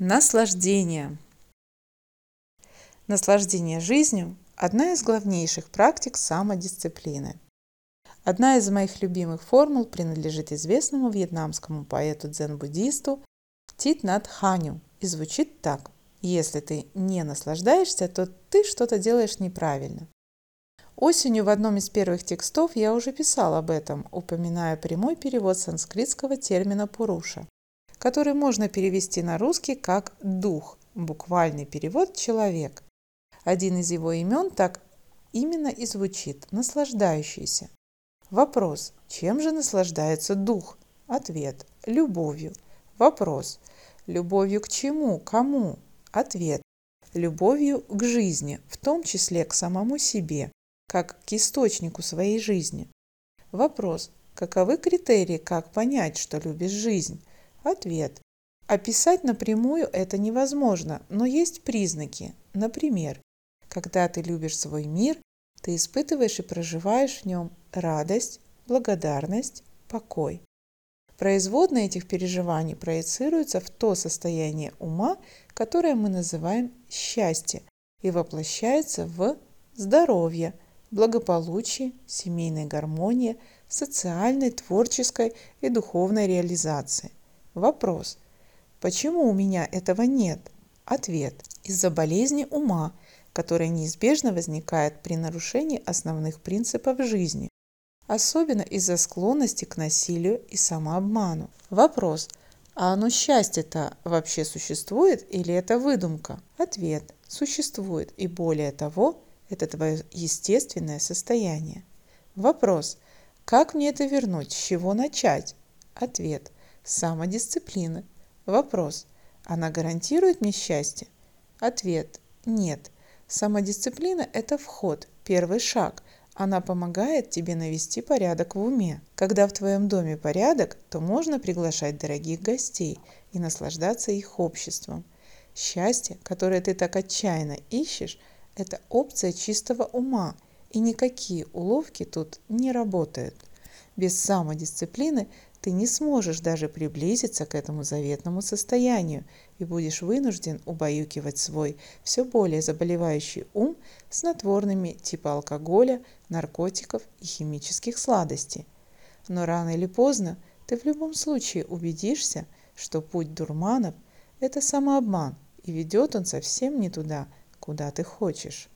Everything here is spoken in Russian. Наслаждение. Наслаждение жизнью – одна из главнейших практик самодисциплины. Одна из моих любимых формул принадлежит известному вьетнамскому поэту-дзен-буддисту Тит Нат Ханю и звучит так: «Если ты не наслаждаешься, то ты что-то делаешь неправильно». Осенью в одном из первых текстов я уже писал об этом, упоминая прямой перевод санскритского термина «пуруша», который можно перевести на русский как «дух», буквальный перевод «человек». Один из его имен так именно и звучит – «наслаждающийся». Вопрос – чем же наслаждается дух? Ответ – любовью. Вопрос – любовью к чему, кому? Ответ – любовью к жизни, в том числе к самому себе, как к источнику своей жизни. Вопрос – каковы критерии, как понять, что любишь жизнь? Ответ. Описать напрямую это невозможно, но есть признаки. Например, когда ты любишь свой мир, ты испытываешь и проживаешь в нем радость, благодарность, покой. Производные этих переживаний проецируются в то состояние ума, которое мы называем счастье, и воплощается в здоровье, благополучие, семейной гармонии, социальной, творческой и духовной реализации. Вопрос. Почему у меня этого нет? Ответ. Из-за болезни ума, которая неизбежно возникает при нарушении основных принципов жизни, особенно из-за склонности к насилию и самообману. Вопрос. А оно счастье-то вообще существует или это выдумка? Ответ. Существует, и более того, это твое естественное состояние. Вопрос. Как мне это вернуть? С чего начать? Ответ. Самодисциплина. Вопрос. Она гарантирует мне счастье? Ответ. Нет. Самодисциплина – это вход, первый шаг. Она помогает тебе навести порядок в уме. Когда в твоем доме порядок, то можно приглашать дорогих гостей и наслаждаться их обществом. Счастье, которое ты так отчаянно ищешь, – это опция чистого ума, и никакие уловки тут не работают. Без самодисциплины ты не сможешь даже приблизиться к этому заветному состоянию и будешь вынужден убаюкивать свой все более заболевающий ум снотворными типа алкоголя, наркотиков и химических сладостей. Но рано или поздно ты в любом случае убедишься, что путь дурманов – это самообман, и ведет он совсем не туда, куда ты хочешь.